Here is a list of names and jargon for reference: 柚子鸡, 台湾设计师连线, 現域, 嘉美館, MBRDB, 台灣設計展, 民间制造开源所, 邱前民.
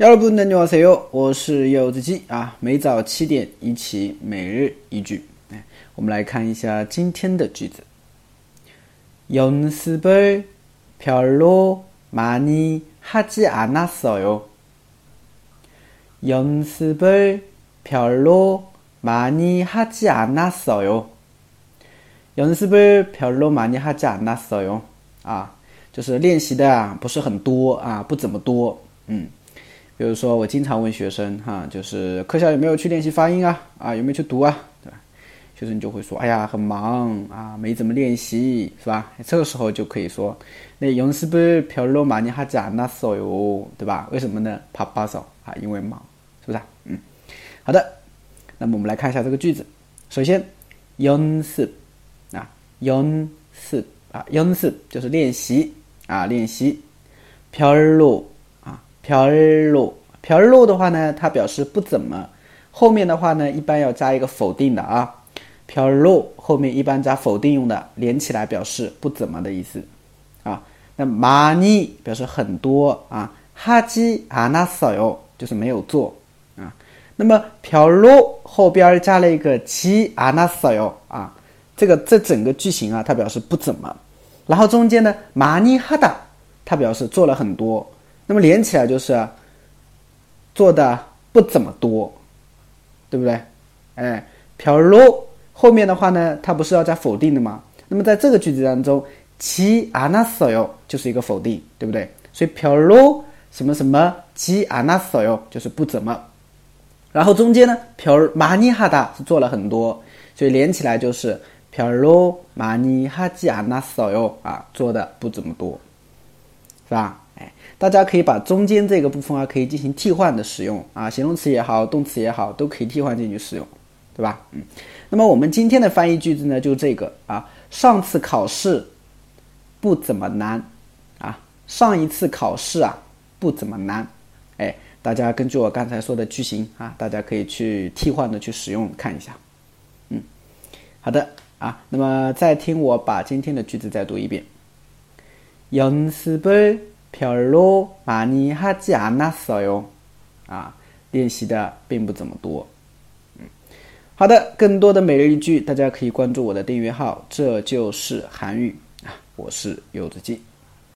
여러분 안녕하세요. 我是柚子鸡，每早七点一起每日一句。 我们来看一下今天的句子。 연습을 별로 많이 하지 않았어요. 연습을 별로 많이 하지 않았어요. 연습을 별로 많이 하지 않았어요. 就是练习的不是很多，不怎么多。 比如说我经常问学生，就是课校有没有去练习发音，有没有去读，对吧？ 学生就会说，哎呀，很忙，没怎么练习，是吧？这个时候就可以说，那연습을 별로 많이 하지 않았어요，对吧？ 为什么呢？怕빠서，因为忙，是不是？好的，那么我们来看一下这个句子。 首先연습就是练习。 별로 的话呢，它表示不怎么， 后面的话呢一般要加一个否定的。 별로 后面一般加否定用的，连起来表示不怎么的意思。 那 많이 表示很多， 하지 않았어요 就是没有做。 那么 별로 后边加了一个지 않았어요， 这整个句型，它表示不怎么。然后中间呢 많이 하다 它表示做了很多，那么连起来就是做的不怎么多，对不对？哎，별로 后面的话呢，它不是要加否定的吗？那么在这个句子当中，지 않았어요就是一个否定，对不对？所以별로什么什么지 않았어요就是不怎么。然后中间呢，많이 하다是做了很多，所以连起来就是별로 많이 하지 않았어요， 做的不怎么多。是吧？大家可以把中间这个部分可以进行替换的使用啊，形容词也好，动词也好，都可以替换进去使用，对吧？那么我们今天的翻译句子呢，就这个上次考试不怎么难上一次考试不怎么难。大家根据我刚才说的句型大家可以去替换的去使用看一下。好的那么再听我把今天的句子再读一遍。 연습을 별로 많이 하지 않았어요. 练习的并不怎么多。 好的，更多的每日一句，大家可以关注我的订阅号，这就是韩语。我是柚子鸡。